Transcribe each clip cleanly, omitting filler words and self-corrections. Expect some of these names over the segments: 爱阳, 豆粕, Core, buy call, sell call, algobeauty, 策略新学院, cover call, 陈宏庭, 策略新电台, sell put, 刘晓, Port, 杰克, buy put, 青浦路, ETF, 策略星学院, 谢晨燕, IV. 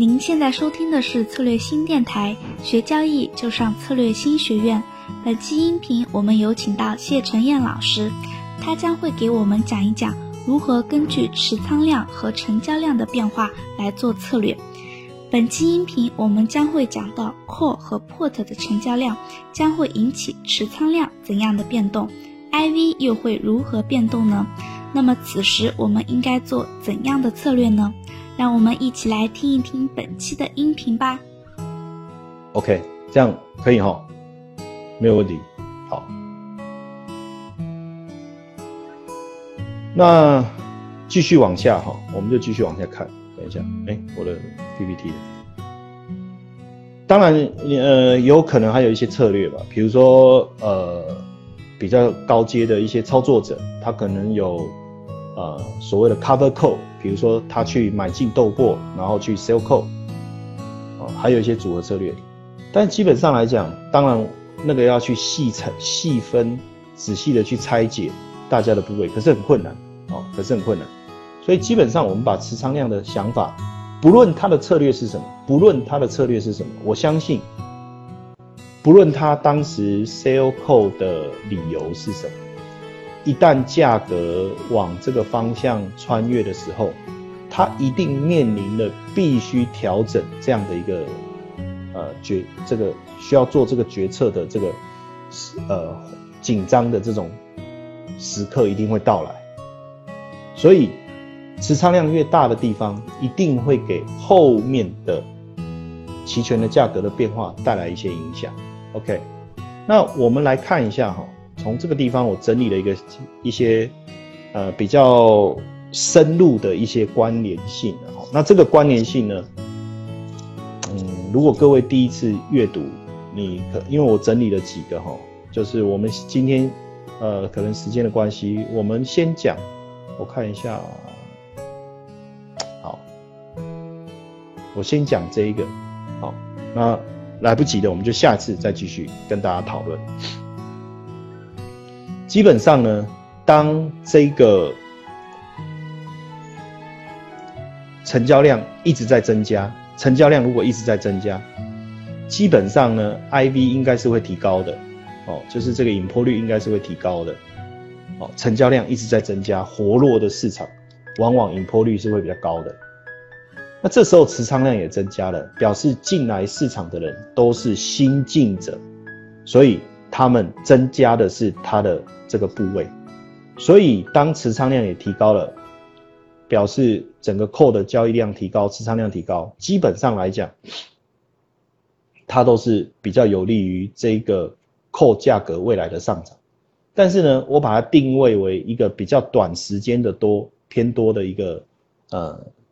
您现在收听的是策略新电台，学交易就上策略新学院。本期音频我们有请到谢晨燕老师，他将会给我们讲一讲如何根据持仓量和成交量的变化来做策略。本期音频我们将会讲到 Core 和 Port 的成交量将会引起持仓量怎样的变动， IV 又会如何变动呢？那么此时我们应该做怎样的策略呢？让我们一起来听一听本期的音频吧。 OK， 这样可以齁，没有问题。好，那继续往下齁，我们就继续往下看。等一下，我的 PPT 了。当然有可能还有一些策略吧，比如说比较高阶的一些操作者，他可能有所谓的 cover call， 比如说他去买进豆粕，然后去 sell call， 还有一些组合策略。但基本上来讲，当然那个要去细分，仔细的去拆解大家的部位，可是很困难所以基本上我们把持仓量的想法，不论他的策略是什么，我相信不论他当时 sell call 的理由是什么，一旦价格往这个方向穿越的时候，它一定面临了必须调整这样的一个需要做这个决策的这个紧张的这种时刻一定会到来。所以持仓量越大的地方，一定会给后面的期权的价格的变化带来一些影响。OK， 那我们来看一下从这个地方我整理了一些比较深入的一些关联性。那这个关联性呢，如果各位第一次阅读，因为我整理了几个就是我们今天可能时间的关系，我们先讲，我看一下，好，我先讲这一个，好，那来不及的我们就下次再继续跟大家讨论。基本上呢，当这个成交量一直在增加，基本上呢 ，IV 应该是会提高的，就是这个引破率应该是会提高的，成交量一直在增加，活络的市场往往引破率是会比较高的。那这时候持仓量也增加了，表示进来市场的人都是新进者，所以他们增加的是他的这个部位，所以当持仓量也提高了，表示整个 Core 的交易量提高，持仓量提高，基本上来讲，它都是比较有利于这个 Core 价格未来的上涨。但是呢，我把它定位为一个比较短时间的偏多的一个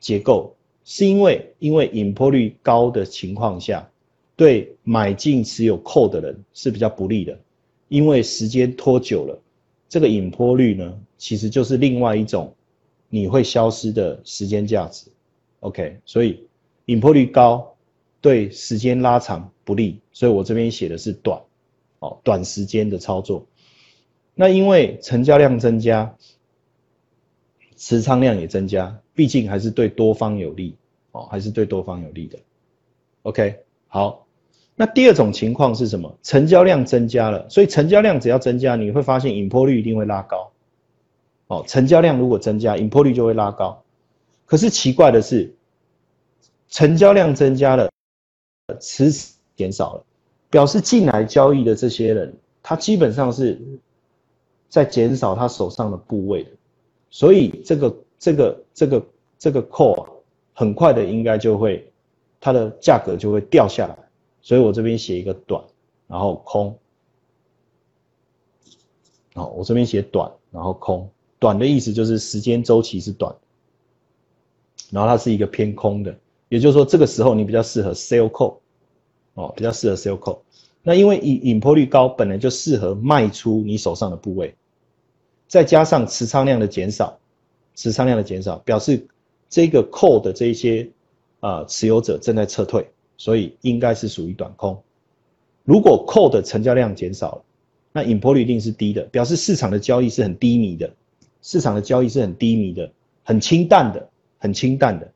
结构，是因为引破率高的情况下，对买进持有 Core 的人是比较不利的，因为时间拖久了，这个引波率呢，其实就是另外一种你会消失的时间价值。OK， 所以引波率高对时间拉长不利，所以我这边写的是短时间的操作。那因为成交量增加，持仓量也增加，毕竟还是对多方有利的。OK， 好。那第二种情况是什么？成交量增加了，所以成交量只要增加，你会发现引破率一定会拉高。成交量如果增加，引破率就会拉高。可是奇怪的是，成交量增加了，持仓减少了，表示进来交易的这些人，他基本上是在减少他手上的部位的，所以这个 call 很快的应该就会，它的价格就会掉下来。所以我这边写一个短，然后空。我这边写短，然后空。短的意思就是时间周期是短，然后它是一个偏空的，也就是说这个时候你比较适合 sell call，比较适合 sell call。那因为引破率高，本来就适合卖出你手上的部位，再加上持仓量的减少，表示这个 call 的这一些持有者正在撤退。所以应该是属于短空。如果 Core 的成交量减少了，那引破率一定是低的，表示市场的交易是很低迷的，很清淡的。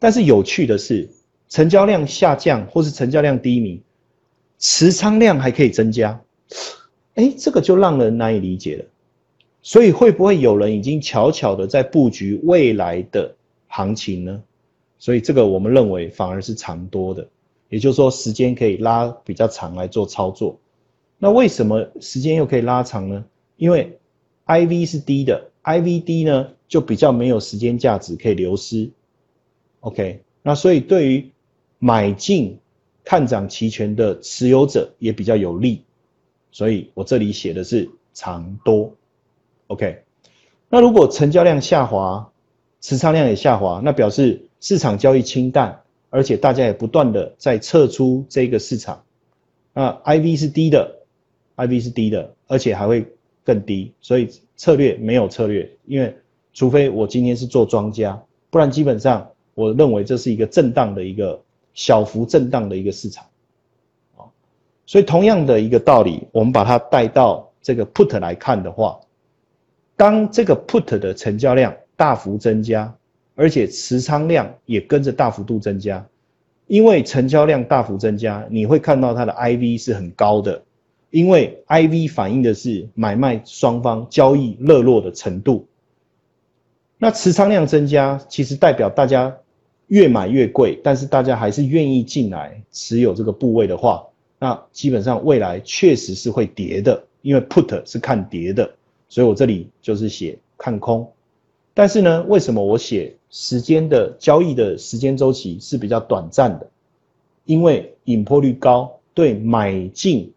但是有趣的是，成交量下降或是成交量低迷，持仓量还可以增加，这个就让人难以理解了。所以会不会有人已经悄悄的在布局未来的行情呢？所以这个我们认为反而是长多的，也就是说时间可以拉比较长来做操作。那为什么时间又可以拉长呢？因为 IV 是低的， IV 低呢就比较没有时间价值可以流失。OK， 那所以对于买进看涨期权的持有者也比较有利，所以我这里写的是长多。OK， 那如果成交量下滑，持仓量也下滑，那表示市场交易清淡，而且大家也不断的在撤出这个市场。那 IV 是低的，而且还会更低，所以没有策略，因为除非我今天是做庄家，不然基本上我认为这是一个震荡的一个小幅震荡的一个市场。所以同样的一个道理，我们把它带到这个 put 来看的话，当这个 put 的成交量大幅增加，而且持仓量也跟着大幅度增加，因为成交量大幅增加，你会看到它的 IV 是很高的，因为 IV 反映的是买卖双方交易热络的程度。那持仓量增加，其实代表大家越买越贵，但是大家还是愿意进来持有这个部位的话，那基本上未来确实是会跌的，因为 put 是看跌的，所以我这里就是写看空。但是呢，为什么我写时间的交易的时间周期是比较短暂的？因为引破率高对买进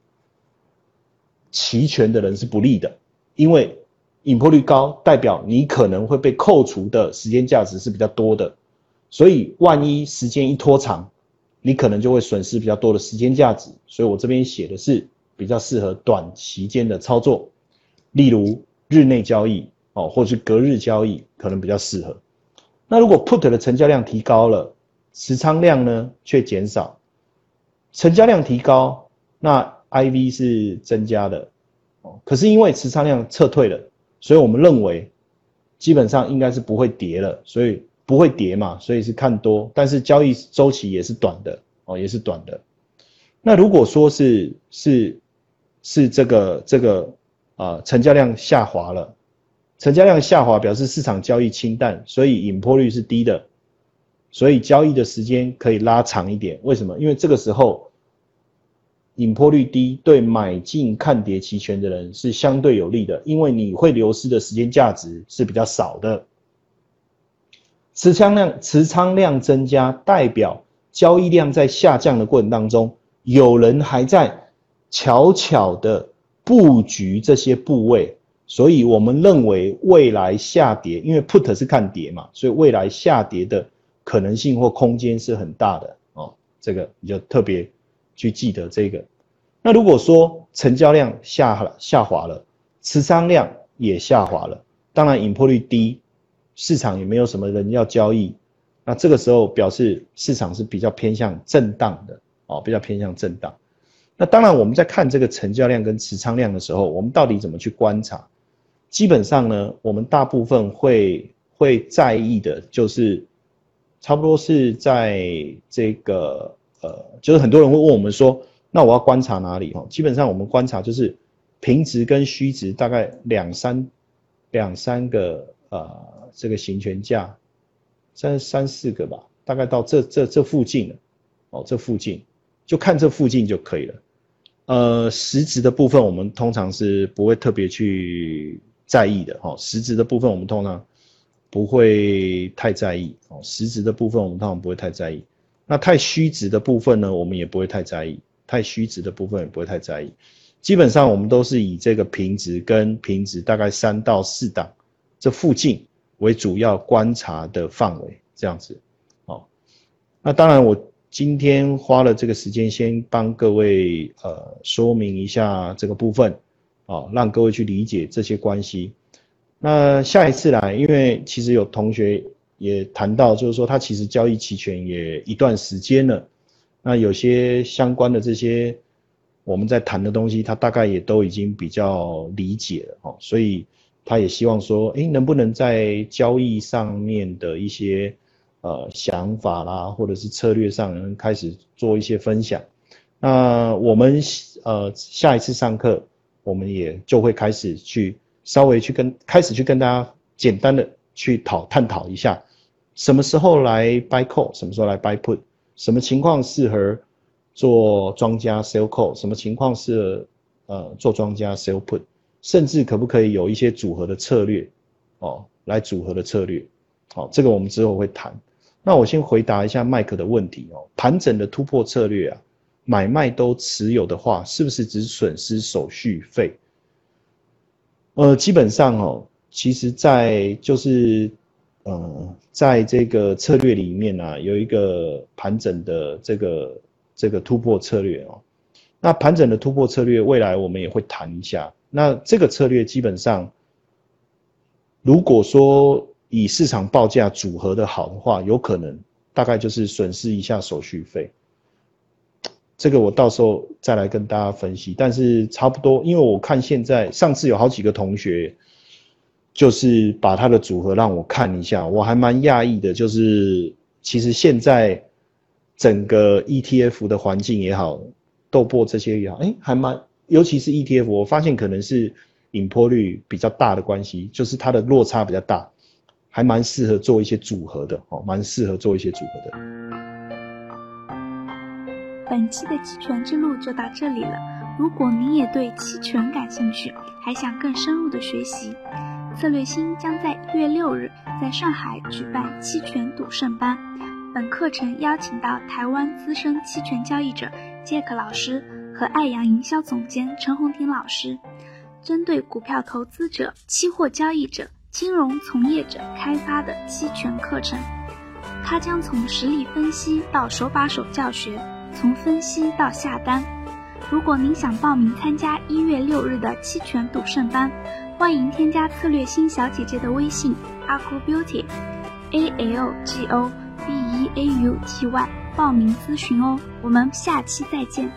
期权的人是不利的，因为引破率高代表你可能会被扣除的时间价值是比较多的，所以万一时间一拖长，你可能就会损失比较多的时间价值。所以我这边写的是比较适合短期间的操作，例如日内交易或是隔日交易可能比较适合。那如果 put 的成交量提高了，持仓量呢却减少，成交量提高，那 IV 是增加的，可是因为持仓量撤退了，所以我们认为基本上应该是不会跌了，所以不会跌嘛，所以是看多，但是交易周期也是短的那如果说是这个成交量下滑了，成交量下滑表示市场交易清淡，所以引破率是低的，所以交易的时间可以拉长一点。为什么？因为这个时候引破率低对买进看跌期权的人是相对有利的，因为你会流失的时间价值是比较少的。持仓量增加代表交易量在下降的过程当中，有人还在悄悄的布局这些部位，所以我们认为未来下跌，因为 put 是看跌嘛，所以未来下跌的可能性或空间是很大的这个你就特别去记得这个。那如果说成交量下滑了，持仓量也下滑了，当然引破率低，市场也没有什么人要交易，那这个时候表示市场是比较偏向震荡的比较偏向震荡。那当然我们在看这个成交量跟持仓量的时候，我们到底怎么去观察？基本上呢，我们大部分会在意的就是，差不多是在这个就是很多人会问我们说，那我要观察哪里？基本上我们观察就是平值跟虚值大概两三个这个行权价，三四个吧，大概到这附近了这附近就看这附近就可以了。实质的部分我们通常是不会特别去在意的实质的部分我们通常不会太在意。那太虚值的部分呢，我们也不会太在意。基本上我们都是以这个平值跟平值大概3到4档这附近为主要观察的范围，这样子。那当然我今天花了这个时间先帮各位说明一下这个部分让各位去理解这些关系。那下一次来，因为其实有同学也谈到，就是说他其实交易期权也一段时间了，那有些相关的这些我们在谈的东西他大概也都已经比较理解了所以他也希望说能不能在交易上面的一些想法啦，或者是策略上开始做一些分享。那我们下一次上课，我们也就会开始去稍微去跟大家简单的去探讨一下，什么时候来 buy call， 什么时候来 buy put， 什么情况适合做庄家 sell call， 什么情况是做庄家 sell put， 甚至可不可以有一些组合的策略来组合的策略。好，这个我们之后会谈。那我先回答一下麦克的问题盘整的突破策略啊，买卖都持有的话，是不是只损失手续费？基本上其实在这个策略里面啊，有一个盘整的这个突破策略那盘整的突破策略，未来我们也会谈一下。那这个策略基本上，如果说以市场报价组合的好的话，有可能大概就是损失一下手续费。这个我到时候再来跟大家分析，但是差不多，因为我看现在上次有好几个同学就是把他的组合让我看一下，我还蛮讶异的，就是其实现在整个 ETF 的环境也好，豆粕这些也好，还蛮，尤其是 ETF， 我发现可能是引波率比较大的关系，就是它的落差比较大，还蛮适合做一些组合的本期的期权之路就到这里了。如果您也对期权感兴趣，还想更深入的学习，策略星将在1月6日在上海举办期权赌圣班。本课程邀请到台湾资深期权交易者杰克老师和爱阳营销总监陈宏庭老师，针对股票投资者、期货交易者、金融从业者开发的期权课程。它将从实例分析到手把手教学，从分析到下单。如果您想报名参加1月6日的期权赌圣班，欢迎添加策略星小姐姐的微信 algobeauty 报名咨询哦。我们下期再见。